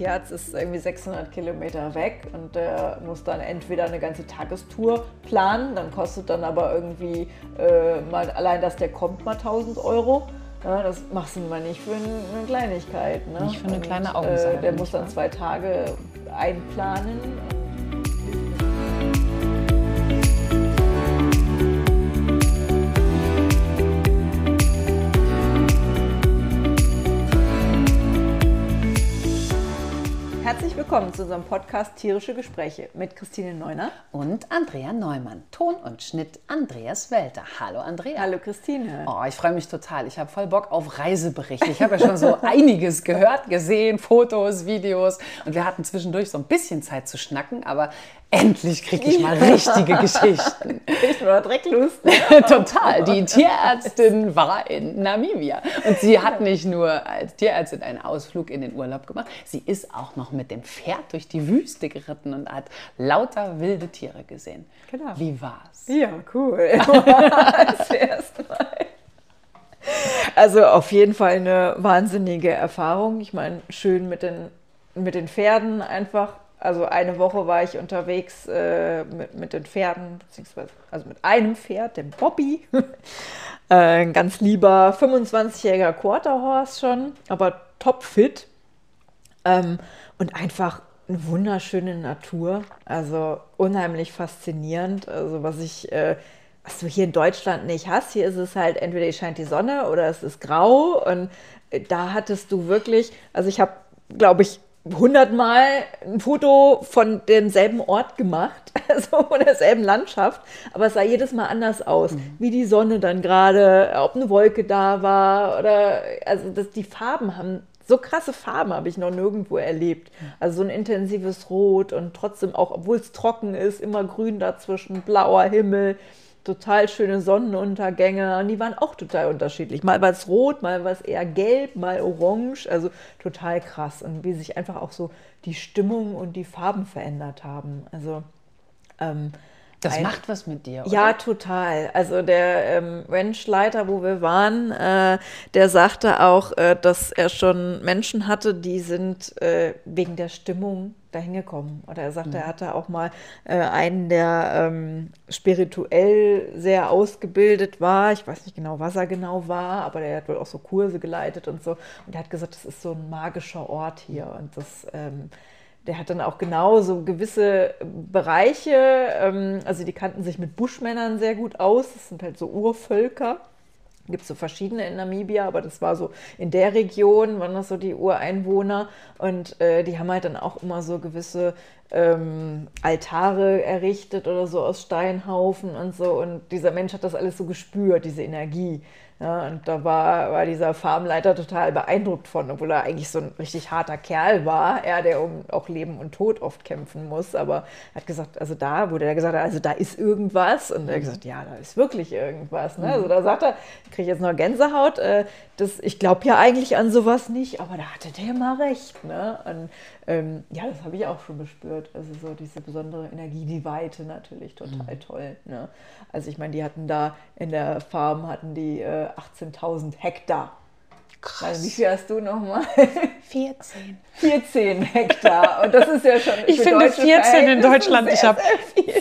Tierarzt ist irgendwie 600 Kilometer weg und der muss dann entweder eine ganze Tagestour planen, dann kostet dann aber irgendwie, mal, allein dass der kommt, mal 1.000 Euro. Ja, das machst du mal nicht für eine Kleinigkeit. Ne? Nicht für eine kleine Augensache. Der muss dann 2 Tage einplanen. Herzlich willkommen zu unserem Podcast Tierische Gespräche mit Christine Neuner und Andrea Neumann. Ton und Schnitt Andreas Welter. Hallo Andrea. Hallo Christine. Oh, ich freue mich total. Ich habe voll Bock auf Reiseberichte. Ich habe ja schon so einiges gehört, gesehen, Fotos, Videos. Und wir hatten zwischendurch so ein bisschen Zeit zu schnacken, aber endlich kriege ich mal richtige Geschichten. Ich war direkt lustig. Total. Die Tierärztin war in Namibia. Und sie hat nicht nur als Tierärztin einen Ausflug in den Urlaub gemacht, sie ist auch noch mit dem Pferd durch die Wüste geritten und hat lauter wilde Tiere gesehen. Genau. Wie war's? Ja, cool. Das erste Mal. Also auf jeden Fall eine wahnsinnige Erfahrung. Ich meine, schön mit den Pferden einfach. Also eine Woche war ich unterwegs mit den Pferden, beziehungsweise also mit einem Pferd, dem Bobby. Ein ganz lieber 25-jähriger Quarter Horse schon, aber topfit. Und einfach eine wunderschöne Natur, also unheimlich faszinierend, also was du hier in Deutschland nicht hast, hier ist es halt entweder scheint die Sonne oder es ist grau und da hattest du wirklich, also ich habe, glaube ich, 100-mal ein Foto von demselben Ort gemacht, also von derselben Landschaft, aber es sah jedes Mal anders aus, wie die Sonne dann gerade, ob eine Wolke da war oder, also die Farben haben so krasse Farben habe ich noch nirgendwo erlebt. Also so ein intensives Rot und trotzdem auch, obwohl es trocken ist, immer grün dazwischen, blauer Himmel, total schöne Sonnenuntergänge. Und die waren auch total unterschiedlich. Mal war es rot, mal war es eher gelb, mal orange. Also total krass. Und wie sich einfach auch so die Stimmung und die Farben verändert haben. Also das macht was mit dir, oder? Ja, total. Also der Ranchleiter, wo wir waren, der sagte auch, dass er schon Menschen hatte, die sind wegen der Stimmung dahin gekommen. Oder er sagte, er hatte auch mal einen, der spirituell sehr ausgebildet war. Ich weiß nicht genau, was er genau war, aber der hat wohl auch so Kurse geleitet und so. Und er hat gesagt, das ist so ein magischer Ort hier und das... Der hat dann auch genau so gewisse Bereiche, also die kannten sich mit Buschmännern sehr gut aus, das sind halt so Urvölker, gibt es so verschiedene in Namibia, aber das war so in der Region, waren das so die Ureinwohner und die haben halt dann auch immer so gewisse Altare errichtet oder so aus Steinhaufen und so und dieser Mensch hat das alles so gespürt, diese Energie. Ja, und da war dieser Farmleiter total beeindruckt von, obwohl er eigentlich so ein richtig harter Kerl war, der um auch Leben und Tod oft kämpfen muss, aber er hat gesagt, also da wurde er gesagt, also da ist irgendwas und er hat gesagt, ja, da ist wirklich irgendwas. Ne? Also da sagt er, ich kriege jetzt noch Gänsehaut, ich glaube ja eigentlich an sowas nicht, aber da hatte der mal recht. Ne? Und ja, das habe ich auch schon gespürt, also so diese besondere Energie, die Weite natürlich, total toll. Ne? Also ich meine, die hatten da in der Farm, hatten die 18.000 Hektar. Krass. Also wie viel hast du nochmal? 14. 14 Hektar. Und das ist ja schon. Ich finde 14 in Deutschland. Sehr, ich habe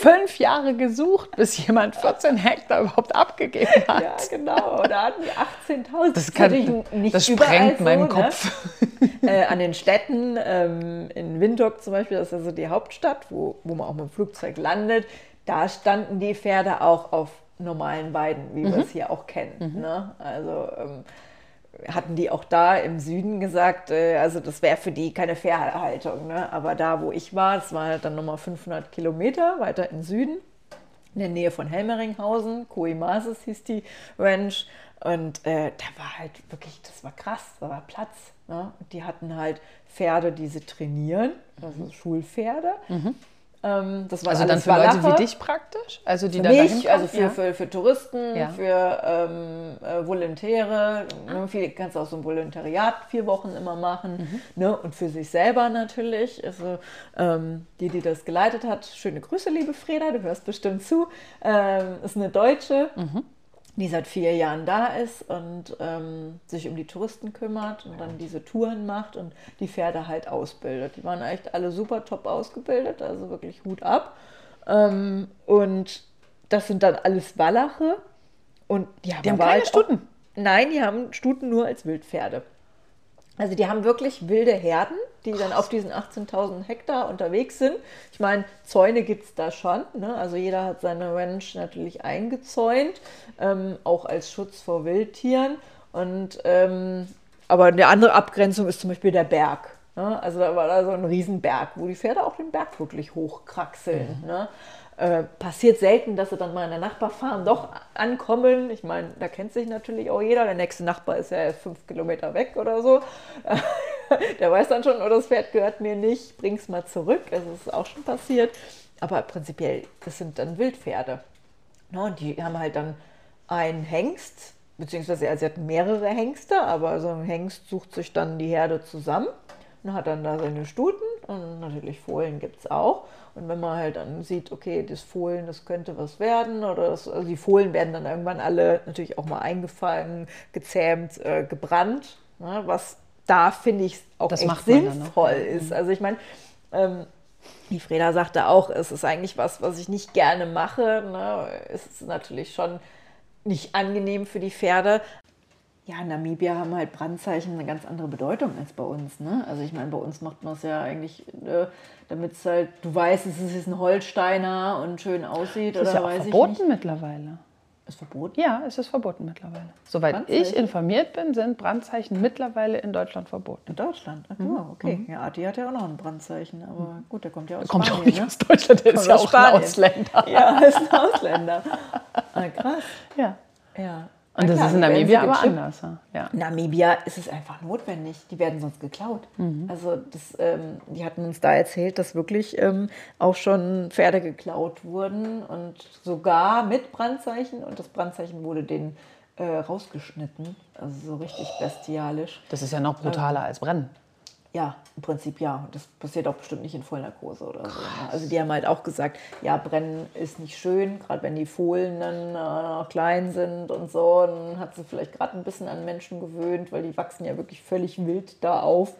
5 Jahre gesucht, bis jemand 14 Hektar überhaupt abgegeben hat. Ja, genau. Da hatten wir 18.000. Das sprengt meinen Kopf. Ne? An den Städten, in Windhoek zum Beispiel, das ist ja so die Hauptstadt, wo man auch mit dem Flugzeug landet, da standen die Pferde auch auf normalen Weiden, wie wir es hier auch kennen. Ne? Also hatten die auch da im Süden gesagt, also das wäre für die keine Pferdehaltung. Ne? Aber da, wo ich war, das war halt dann nochmal 500 Kilometer weiter im Süden, in der Nähe von Helmeringhausen, Koimasis hieß die Ranch. Und da war halt wirklich, das war krass, da war Platz. Ne? Die hatten halt Pferde, die sie trainieren, also Schulpferde. Das war also dann für Leute wie dich praktisch? Also die für Touristen, für Volontäre. Ne? Viele kannst du auch so ein Volontariat 4 Wochen immer machen. Ne? Und für sich selber natürlich. Also die das geleitet hat, schöne Grüße, liebe Freda, du hörst bestimmt zu. Ist eine Deutsche. die seit 4 Jahren da ist und sich um die Touristen kümmert und dann diese Touren macht und die Pferde halt ausbildet. Die waren echt alle super top ausgebildet, also wirklich Hut ab. Und das sind dann alles Wallache. Und die haben keine Stuten? Nein, die haben Stuten nur als Wildpferde. Also die haben wirklich wilde Herden, die dann auf diesen 18.000 Hektar unterwegs sind. Ich meine, Zäune gibt es da schon, ne? Also jeder hat seine Ranch natürlich eingezäunt, auch als Schutz vor Wildtieren. Und, aber eine andere Abgrenzung ist zum Beispiel der Berg. Ne? Also da war da so ein Riesenberg, wo die Pferde auch den Berg wirklich hochkraxeln. Mhm. Ne? Passiert selten, dass sie dann mal in der Nachbarfarm doch ankommen. Ich meine, da kennt sich natürlich auch jeder. Der nächste Nachbar ist ja 5 Kilometer weg oder so. Der weiß dann schon, oh, das Pferd gehört mir nicht, bring's mal zurück. Also das ist auch schon passiert. Aber prinzipiell, das sind dann Wildpferde. Ja, und die haben halt dann einen Hengst, beziehungsweise also sie hatten mehrere Hengste, aber so ein Hengst sucht sich dann die Herde zusammen und hat dann da seine Stuten. Und natürlich Fohlen gibt es auch. Und wenn man halt dann sieht, okay, das Fohlen, das könnte was werden. Oder das, also die Fohlen werden dann irgendwann alle natürlich auch mal eingefangen, gezähmt, gebrannt. Ne? Was da, finde ich, auch das echt sinnvoll ist. Also ich meine, die Freda sagte auch, es ist eigentlich was ich nicht gerne mache. Ne? Es ist natürlich schon nicht angenehm für die Pferde. Ja, in Namibia haben halt Brandzeichen eine ganz andere Bedeutung als bei uns. Ne? Also ich meine, bei uns macht man es ja eigentlich, damit es halt, du weißt, es ist ein Holsteiner und schön aussieht. Das ist oder ja weiß verboten ich nicht. Mittlerweile. Ist verboten? Ja, es ist verboten mittlerweile. Soweit ich informiert bin, sind Brandzeichen mittlerweile in Deutschland verboten. In Deutschland? Ach, okay. Mhm. Ja, Adi hat ja auch noch ein Brandzeichen, aber gut, der kommt ja aus Spanien. Der kommt ja auch nicht aus Deutschland, der ist ja auch ein Ausländer. Ja, ist ein Ausländer. Ah, krass. Ja. Und das ist in Namibia aber anders. Ja. In Namibia ist es einfach notwendig. Die werden sonst geklaut. Mhm. Also die hatten uns da erzählt, dass wirklich auch schon Pferde geklaut wurden und sogar mit Brandzeichen. Und das Brandzeichen wurde denen rausgeschnitten. Also so richtig bestialisch. Das ist ja noch brutaler als Brennen. Ja, im Prinzip ja. Das passiert auch bestimmt nicht in Vollnarkose oder so. Also die haben halt auch gesagt, ja, Brennen ist nicht schön, gerade wenn die Fohlen dann noch klein sind und so. Dann hat sie vielleicht gerade ein bisschen an Menschen gewöhnt, weil die wachsen ja wirklich völlig wild da auf.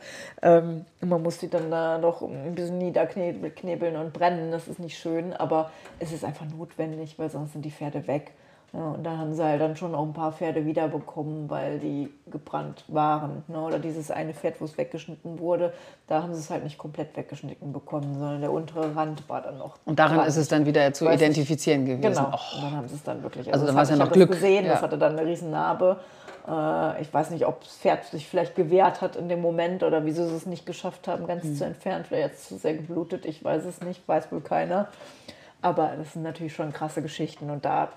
Und man muss die dann da noch ein bisschen niederknebeln und brennen. Das ist nicht schön, aber es ist einfach notwendig, weil sonst sind die Pferde weg. Ja, und da haben sie halt dann schon auch ein paar Pferde wiederbekommen, weil die gebrannt waren. Ne? Oder dieses eine Pferd, wo es weggeschnitten wurde, da haben sie es halt nicht komplett weggeschnitten bekommen, sondern der untere Rand war dann noch. Und daran ist es dann wieder zu identifizieren gewesen. Genau, und dann haben sie es dann wirklich. Also dann war es ja noch Glück. Gesehen, ja. Das hatte dann eine riesen Narbe. Ich weiß nicht, ob das Pferd sich vielleicht gewehrt hat in dem Moment oder wieso sie es nicht geschafft haben, ganz zu entfernen. Vielleicht hat es zu sehr geblutet, ich weiß es nicht, weiß wohl keiner. Aber das sind natürlich schon krasse Geschichten und da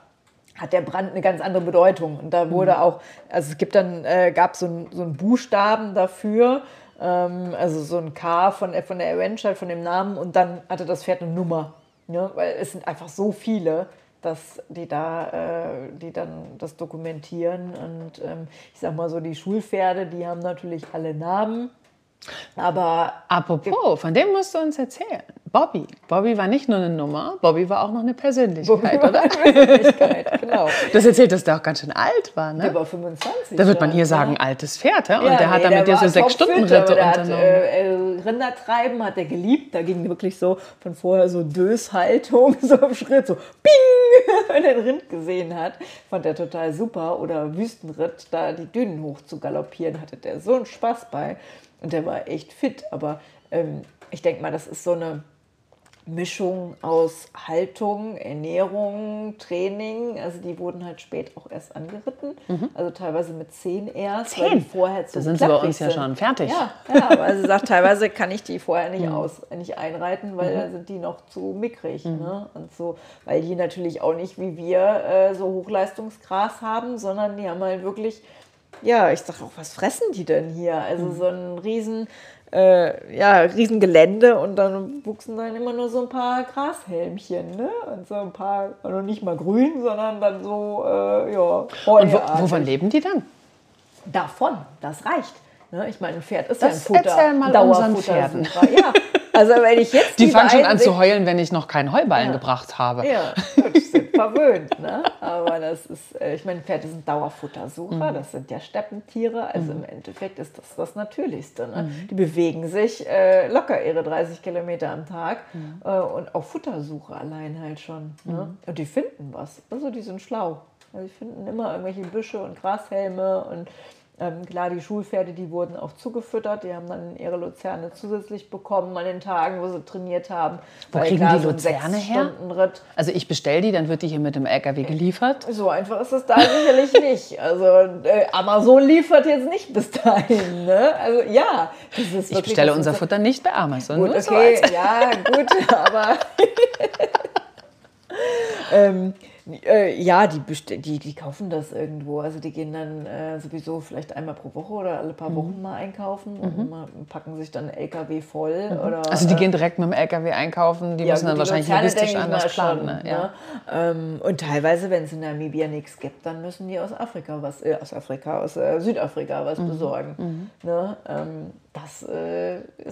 hat der Brand eine ganz andere Bedeutung. Und da wurde auch, also es gibt dann, gab es so einen Buchstaben dafür, also so ein K von der Eventual, von dem Namen, und dann hatte das Pferd eine Nummer. Ne? Weil es sind einfach so viele, dass die da, die dann das dokumentieren. Und ich sag mal so, die Schulpferde, die haben natürlich alle Namen. Aber apropos, von dem musst du uns erzählen. Bobby. Bobby war nicht nur eine Nummer, Bobby war auch noch eine Persönlichkeit, oder? Genau. Das erzählt, dass der auch ganz schön alt war, ne? Der war 25. Da wird man hier sagen, altes Pferd, ja? Und ja, der hat dann mit dir so 6-Stunden-Ritte unternommen. Rindertreiben hat er geliebt, da ging wirklich so von vorher so Döshaltung, so im Schritt, so Bing, wenn er den Rind gesehen hat. Fand er total super. Oder Wüstenritt, da die Dünen hoch zu galoppieren, hatte der so einen Spaß bei. Und der war echt fit, aber ich denke mal, das ist so eine Mischung aus Haltung, Ernährung, Training. Also die wurden halt spät auch erst angeritten, also teilweise mit 10 erst. 10? Weil die vorher zu da sind sie bei uns ja schon fertig. Ja, aber sie sagt, teilweise kann ich die vorher nicht einreiten, weil da sind die noch zu mickrig. Ne? Und so, weil die natürlich auch nicht wie wir so Hochleistungsgras haben, sondern die haben halt wirklich... Ja, ich sag auch, was fressen die denn hier? Also so ein riesen Gelände und dann wuchsen dann immer nur so ein paar Grashelmchen, ne? Und so ein paar, also nicht mal grün, sondern dann so, Und wovon leben die dann? Davon, das reicht. Ne? Ich meine, ein Pferd ist das ja ein Futter. Erzähl mal unseren Pferden. Ja. Also wenn ich jetzt die fangen schon an zu heulen, wenn ich noch keinen Heuballen gebracht habe. Ja, gut, verwöhnt, ne? Aber das ist, ich meine, Pferde sind Dauerfuttersucher, das sind ja Steppentiere, also im Endeffekt ist das das Natürlichste. Ne? Die bewegen sich locker ihre 30 Kilometer am Tag und auch Futtersuche allein halt schon. Ne? Und die finden was, also die sind schlau. Also die finden immer irgendwelche Büsche und Grashelme und klar, die Schulpferde, die wurden auch zugefüttert. Die haben dann ihre Luzerne zusätzlich bekommen an den Tagen, wo sie trainiert haben. Wo kriegen die Luzerne her? Also ich bestelle die, dann wird die hier mit dem LKW geliefert. So einfach ist es da sicherlich nicht. Also Amazon liefert jetzt nicht bis dahin. Ne? Also ja. Das ist wirklich, ich bestelle unser Futter nicht bei Amazon. Gut, nur okay, so ja gut, aber... ja, die kaufen das irgendwo. Also die gehen dann sowieso vielleicht einmal pro Woche oder alle paar Wochen mal einkaufen und packen sich dann einen LKW voll. Oder, also die gehen direkt mit dem LKW einkaufen, die müssen dann wahrscheinlich logistisch anders planen. Ne? Ja. Und teilweise, wenn es in Namibia nichts gibt, dann müssen die aus Afrika was, Südafrika was besorgen. Ne? Das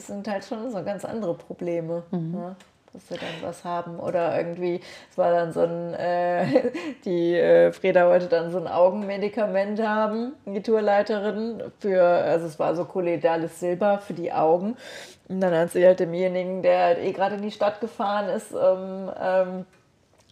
sind halt schon so ganz andere Probleme. Ne? Dass sie dann was haben oder irgendwie, es war dann so ein, Freda wollte dann so ein Augenmedikament haben, die Tourleiterin, also es war so kolloidales Silber für die Augen. Und dann hat sie halt demjenigen, der halt gerade in die Stadt gefahren ist,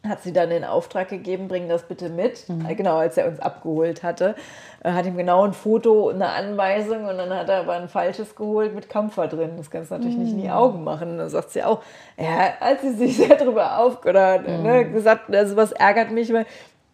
hat sie dann den Auftrag gegeben, bring das bitte mit. Genau, als er uns abgeholt hatte, hat ihm genau ein Foto, eine Anweisung und dann hat er aber ein falsches geholt mit Kampfer drin. Das kannst du natürlich nicht in die Augen machen. Und dann sagt sie auch, ja, als sie sich sehr drüber gesagt, also was ärgert mich, weil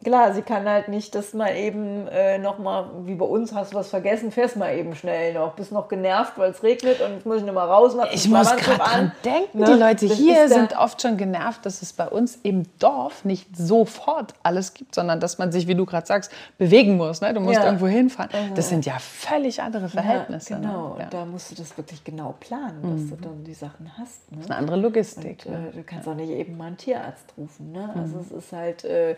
klar, sie kann halt nicht, dass man eben nochmal, wie bei uns, hast du was vergessen, fährst mal eben schnell noch, bist noch genervt, weil es regnet und jetzt muss ich nochmal raus. Ich muss gerade dran denken, ne? Die Leute hier sind oft schon genervt, dass es bei uns im Dorf nicht sofort alles gibt, sondern dass man sich, wie du gerade sagst, bewegen muss. Ne? Du musst irgendwo hinfahren. Das sind ja völlig andere Verhältnisse. Ja, genau, ne? Ja. Da musst du das wirklich genau planen, dass du dann die Sachen hast. Ne? Das ist eine andere Logistik. Und, du kannst auch nicht eben mal einen Tierarzt rufen. Ne? Also es ist halt der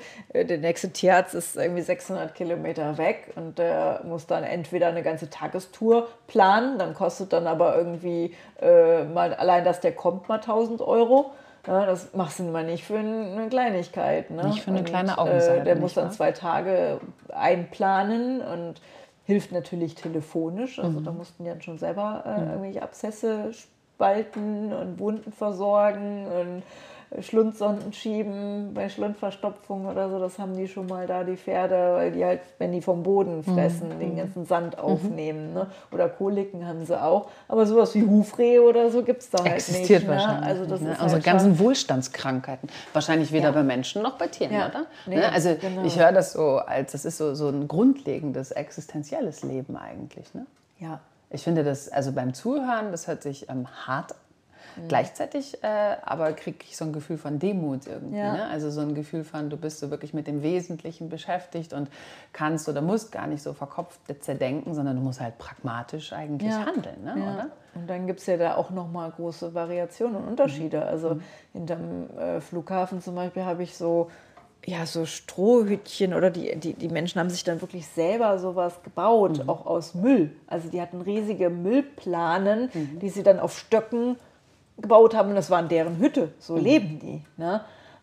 nächste Tierarzt ist irgendwie 600 Kilometer weg und der muss dann entweder eine ganze Tagestour planen, dann kostet dann aber irgendwie mal allein, dass der kommt, mal 1.000 Euro. Ja, das machst du mal nicht für eine Kleinigkeit. Ne? Nicht für eine kleine Augensalbe. Der muss dann 2 Tage einplanen und hilft natürlich telefonisch. Also da mussten die dann schon selber irgendwelche Abszesse, Spalten und Wunden versorgen und Schlundsonden schieben bei Schlundverstopfung oder so, das haben die schon mal da, die Pferde, weil die halt, wenn die vom Boden fressen, den ganzen Sand aufnehmen. Ne? Oder Koliken haben sie auch. Aber sowas wie Hufrehe oder so gibt es da halt nicht. Existiert wahrscheinlich. Ne? Also das ist unsere halt ganzen Wohlstandskrankheiten. Wahrscheinlich weder bei Menschen noch bei Tieren, oder? Nee, ne? Also ich höre das so, als das ist so ein grundlegendes, existenzielles Leben eigentlich. Ne? Ja. Ich finde das, also beim Zuhören, das hört sich hart an. Gleichzeitig aber kriege ich so ein Gefühl von Demut irgendwie. Ja. Ne? Also so ein Gefühl von, du bist so wirklich mit dem Wesentlichen beschäftigt und kannst oder musst gar nicht so verkopft zerdenken, sondern du musst halt pragmatisch eigentlich handeln, ne? Oder? Und dann gibt es ja da auch nochmal große Variationen und Unterschiede. Also hinterm Flughafen zum Beispiel habe ich so... Ja, so Strohhütchen oder die Menschen haben sich dann wirklich selber sowas gebaut, auch aus Müll. Also die hatten riesige Müllplanen, die sie dann auf Stöcken gebaut haben und das waren deren Hütte. So leben die. Ne?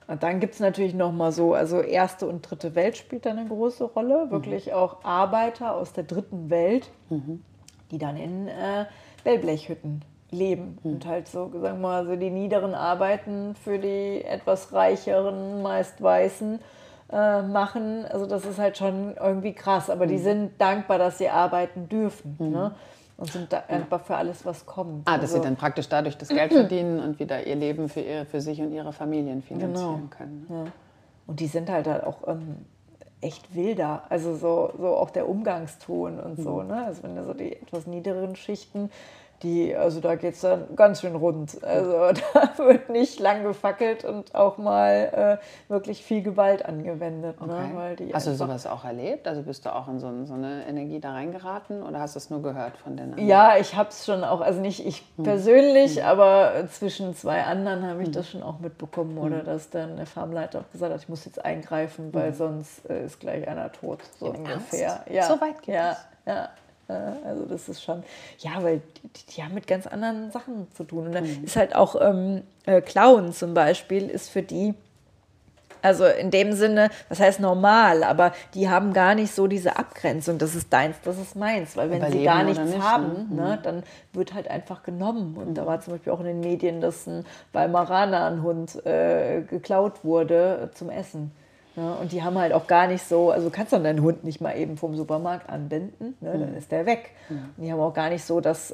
Und dann gibt es natürlich nochmal so, also erste und dritte Welt spielt da eine große Rolle. Wirklich auch Arbeiter aus der dritten Welt, die dann in Wellblechhütten leben und halt so, sagen wir mal, so die niederen Arbeiten für die etwas reicheren, meist Weißen machen. Also das ist halt schon irgendwie krass, aber die sind dankbar, dass sie arbeiten dürfen. Ne? Und sind dankbar für alles, was kommt. Ah, dass also, sie dann praktisch dadurch das Geld verdienen und wieder ihr Leben für sich und ihre Familien finanzieren können. Ne? Ja. Und die sind halt auch... echt wilder, also so auch der Umgangston und so, ne? Also wenn du so die etwas niederen Schichten, die, also da geht's dann ganz schön rund, also da wird nicht lang gefackelt und auch mal wirklich viel Gewalt angewendet. Okay. Ne? Weil die hast du sowas auch erlebt? Also bist du auch in so eine Energie da reingeraten oder hast du es nur gehört von den anderen? Ja, ich hab's schon auch, also nicht ich persönlich, aber zwischen zwei anderen habe ich das schon auch mitbekommen oder dass dann der Farmleiter auch gesagt hat, ich muss jetzt eingreifen, weil sonst ist gleich einer tot, so ungefähr. Ja. So weit geht es. Ja. Also das ist schon, ja, weil die haben mit ganz anderen Sachen zu tun. Und dann ist halt auch Klauen zum Beispiel, ist für die Also in dem Sinne, das heißt normal, aber die haben gar nicht so diese Abgrenzung, das ist deins, das ist meins. Weil wenn sie gar nichts haben, ne, dann wird halt einfach genommen. Und da war zum Beispiel auch in den Medien, dass ein Weimaraner, ein Hund, geklaut wurde zum Essen. Ja, und die haben halt auch gar nicht so, also du kannst dann deinen Hund nicht mal eben vom Supermarkt anbinden, ne, dann ist der weg. Und die haben auch gar nicht so, dass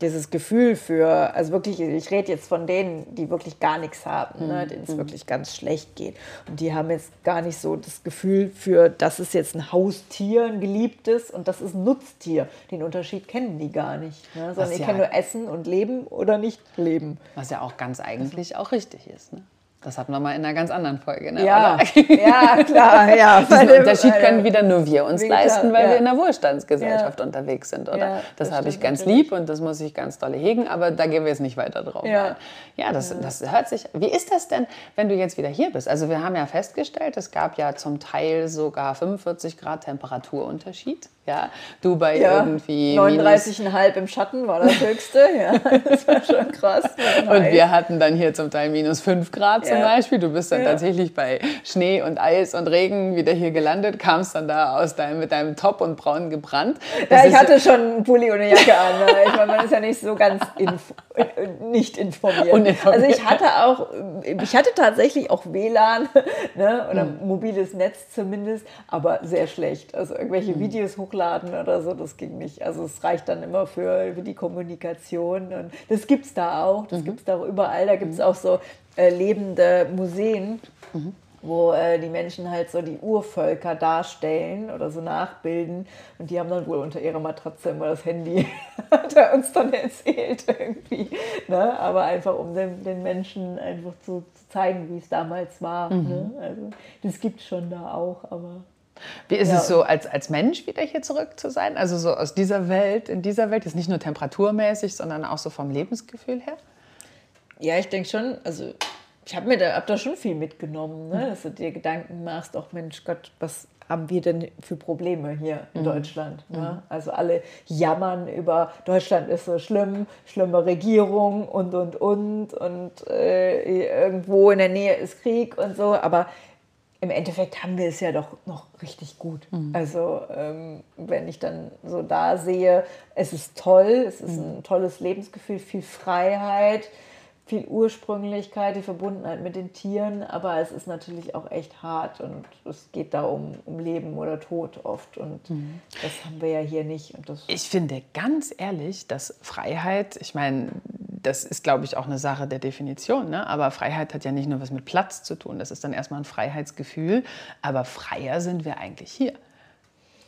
dieses Gefühl für, also wirklich, ich rede jetzt von denen, die wirklich gar nichts haben, ne, denen es wirklich ganz schlecht geht. Und die haben jetzt gar nicht so das Gefühl für, das ist jetzt ein Haustier, ein geliebtes, und das ist ein Nutztier. Den Unterschied kennen die gar nicht, ne, sondern die kennen nur essen und leben oder nicht leben. Was ja auch ganz eigentlich auch richtig ist, ne? Das hatten wir mal in einer ganz anderen Folge, ne? Ja, ja, klar. Ja. Diesen Unterschied können wieder nur wir uns leisten, weil wir in einer Wohlstandsgesellschaft unterwegs sind, oder? Ja, das habe ich ganz lieb und das muss ich ganz doll hegen, aber da gehen wir jetzt nicht weiter drauf ein. Ja, das hört sich... Wie ist das denn, wenn du jetzt wieder hier bist? Also wir haben ja festgestellt, es gab ja zum Teil sogar 45 Grad Temperaturunterschied. Ja, du bei irgendwie... 39,5 im Schatten war das höchste. Ja, das war schon krass. Und wir hatten dann hier zum Teil minus 5 Grad zum Beispiel. Du bist dann tatsächlich bei Schnee und Eis und Regen wieder hier gelandet, kamst dann da aus mit deinem Top und braun gebrannt. Das ich hatte schon einen Pulli und eine Jacke an. Ne? Ich meine, man ist ja nicht so ganz nicht informiert. Also ich hatte tatsächlich auch WLAN, ne? Oder mobiles Netz zumindest, aber sehr schlecht. Also irgendwelche Videos hochladen oder so, das ging nicht. Also es reicht dann immer für die Kommunikation, und das gibt es da auch, das gibt es da auch überall. Da gibt es auch so lebende Museen, wo die Menschen halt so die Urvölker darstellen oder so nachbilden, und die haben dann wohl unter ihrer Matratze immer das Handy, hat er uns dann erzählt irgendwie, ne? Aber einfach um den Menschen einfach zu zeigen, wie es damals war. Ne? Also das gibt es schon da auch, aber... Wie ist es so, als Mensch wieder hier zurück zu sein? Also so aus dieser Welt, in dieser Welt, jetzt nicht nur temperaturmäßig, sondern auch so vom Lebensgefühl her? Ja, ich denke schon, also ich hab da schon viel mitgenommen, ne? Dass du dir Gedanken machst, auch Mensch Gott, was haben wir denn für Probleme hier in Deutschland? Ne? Also alle jammern über, Deutschland ist so schlimm, schlimme Regierung und irgendwo in der Nähe ist Krieg und so, aber im Endeffekt haben wir es ja doch noch richtig gut. Also wenn ich dann so da sehe, es ist toll, es ist ein tolles Lebensgefühl, viel Freiheit, viel Ursprünglichkeit, die Verbundenheit mit den Tieren, aber es ist natürlich auch echt hart, und es geht da um Leben oder Tod oft, und das haben wir ja hier nicht. Und das, ich finde ganz ehrlich, dass Freiheit, ich meine, das ist, glaube ich, auch eine Sache der Definition, ne? Aber Freiheit hat ja nicht nur was mit Platz zu tun. Das ist dann erstmal ein Freiheitsgefühl. Aber freier sind wir eigentlich hier.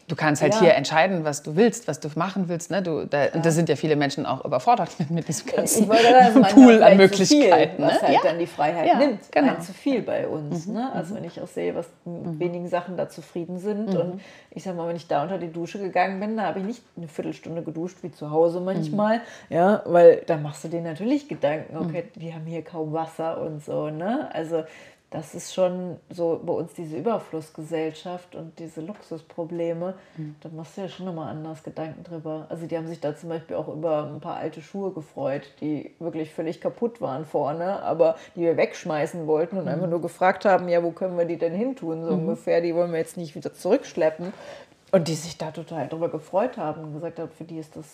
Du kannst halt hier entscheiden, was du willst, was du machen willst. Ne? Und da sind ja viele Menschen auch überfordert mit diesem ganzen Pool an Möglichkeiten. Was halt dann die Freiheit nimmt. Genau. Zu viel bei uns. Ne? Also wenn ich auch sehe, was mit wenigen Sachen da zufrieden sind. Und ich sag mal, wenn ich da unter die Dusche gegangen bin, da habe ich nicht eine Viertelstunde geduscht, wie zu Hause manchmal. Ja, weil da machst du dir natürlich Gedanken. Okay, wir haben hier kaum Wasser und so. Ne? Also... Das ist schon so bei uns diese Überflussgesellschaft und diese Luxusprobleme. Da machst du ja schon nochmal anders Gedanken drüber. Also die haben sich da zum Beispiel auch über ein paar alte Schuhe gefreut, die wirklich völlig kaputt waren vorne, aber die wir wegschmeißen wollten und einfach nur gefragt haben, ja, wo können wir die denn hintun? So ungefähr, die wollen wir jetzt nicht wieder zurückschleppen. Und die sich da total drüber gefreut haben und gesagt haben, für die ist das...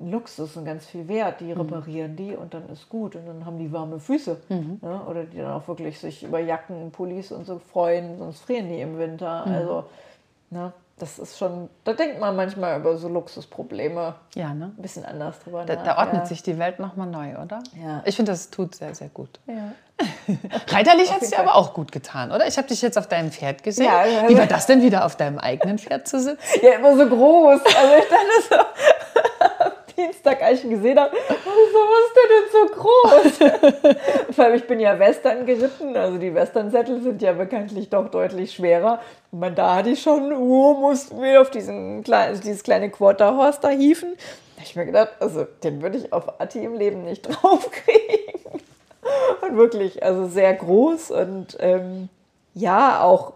Luxus und ganz viel wert, die reparieren die und dann ist gut, und dann haben die warme Füße, ne? Oder die dann auch wirklich sich über Jacken und Pullis und so freuen, sonst frieren die im Winter, also ne? Das ist schon, da denkt man manchmal über so Luxusprobleme ne? ein bisschen anders drüber nach. Da ordnet sich die Welt nochmal neu, oder? Ja. Ich finde, das tut sehr, sehr gut. Ja. Reiterlich hat es dir aber auch gut getan, oder? Ich habe dich jetzt auf deinem Pferd gesehen. Ja, also, wie war das denn, wieder auf deinem eigenen Pferd zu sitzen? Ja, immer so groß. Also ich dachte so... Dienstag, als ich ihn gesehen habe, was ist denn so groß? Vor allem, ich bin ja Western geritten, also die Westernsättel sind ja bekanntlich doch deutlich schwerer. Und man, da hatte ich schon, mussten wir auf dieses kleine Quarter Horse da hieven. Da habe ich mir gedacht, also den würde ich auf Atti im Leben nicht draufkriegen. Und wirklich, also sehr groß und ja, auch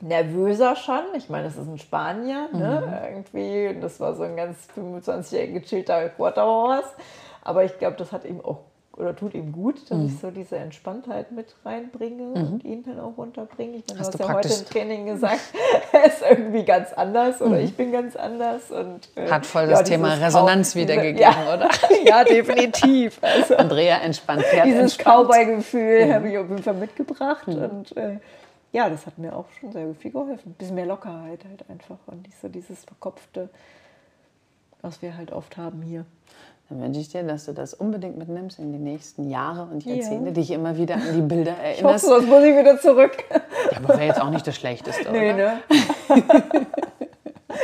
nervöser schon. Ich meine, das ist ein Spanier, ne? Irgendwie. Das war so ein ganz 25-jähriger gechillter Quarter Horse. Aber ich glaube, das hat ihm auch oder tut ihm gut, dass ich so diese Entspanntheit mit reinbringe und ihn dann auch runterbringe. Ich meine, du hast ja heute im Training gesagt, er ist irgendwie ganz anders oder ich bin ganz anders. Und, hat voll das Thema Resonanz wiedergegeben, oder? Ja, definitiv. Also, Andrea entspannt, Pferd dieses Cowboy-Gefühl habe ich auf jeden Fall mitgebracht und ja, das hat mir auch schon sehr viel geholfen. Ein bisschen mehr Lockerheit halt einfach und nicht so dieses verkopfte, was wir halt oft haben hier. Dann wünsche ich dir, dass du das unbedingt mitnimmst in die nächsten Jahre und Jahrzehnte, dich immer wieder an die Bilder erinnerst. Ich hoffe, das muss ich wieder zurück. Ja, aber wäre jetzt auch nicht das Schlechteste, nee, oder? Nee, ne?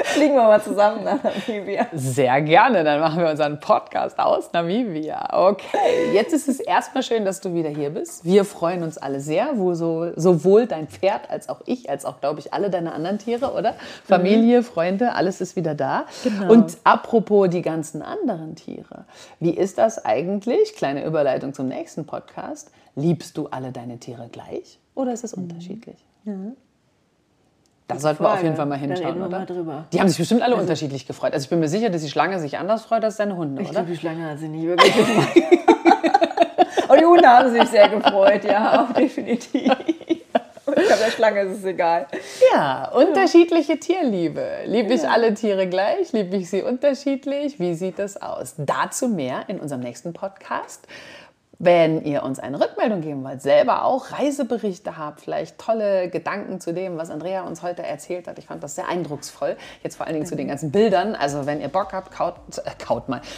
Fliegen wir mal zusammen nach Namibia. Sehr gerne, dann machen wir unseren Podcast aus Namibia. Okay, jetzt ist es erstmal schön, dass du wieder hier bist. Wir freuen uns alle sehr, wo sowohl dein Pferd als auch ich, als auch, glaube ich, alle deine anderen Tiere, oder? Familie, Freunde, alles ist wieder da. Genau. Und apropos die ganzen anderen Tiere, wie ist das eigentlich, kleine Überleitung zum nächsten Podcast, liebst du alle deine Tiere gleich oder ist es unterschiedlich? Mhm. Da sollten wir auf jeden Fall mal hinschauen, oder? Mal die haben sich bestimmt alle unterschiedlich gefreut. Also ich bin mir sicher, dass die Schlange sich anders freut als deine Hunde, oder? Ich glaube, die Schlange hat sich nicht wirklich gefreut. Und die Hunde haben sich sehr gefreut, ja, auch definitiv. Ich glaube, der Schlange ist es egal. Ja, unterschiedliche Tierliebe. Liebe ich alle Tiere gleich? Liebe ich sie unterschiedlich? Wie sieht das aus? Dazu mehr in unserem nächsten Podcast. Wenn ihr uns eine Rückmeldung geben wollt, selber auch Reiseberichte habt, vielleicht tolle Gedanken zu dem, was Andrea uns heute erzählt hat. Ich fand das sehr eindrucksvoll, jetzt vor allen Dingen zu den ganzen Bildern. Also wenn ihr Bock habt,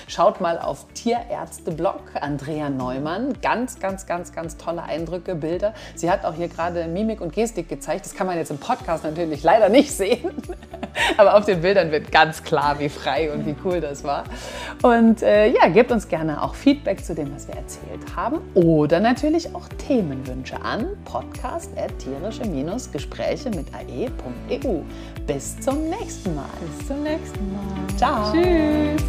schaut mal auf Tierärzte-Blog, Andrea Neumann. Ganz, ganz, ganz, ganz tolle Eindrücke, Bilder. Sie hat auch hier gerade Mimik und Gestik gezeigt. Das kann man jetzt im Podcast natürlich leider nicht sehen. Aber auf den Bildern wird ganz klar, wie frei und wie cool das war. Und ja, gebt uns gerne auch Feedback zu dem, was wir erzählt haben. Oder natürlich auch Themenwünsche an podcast@tierische-gespräche mit ae.eu. Bis zum nächsten Mal. Ciao. Tschüss.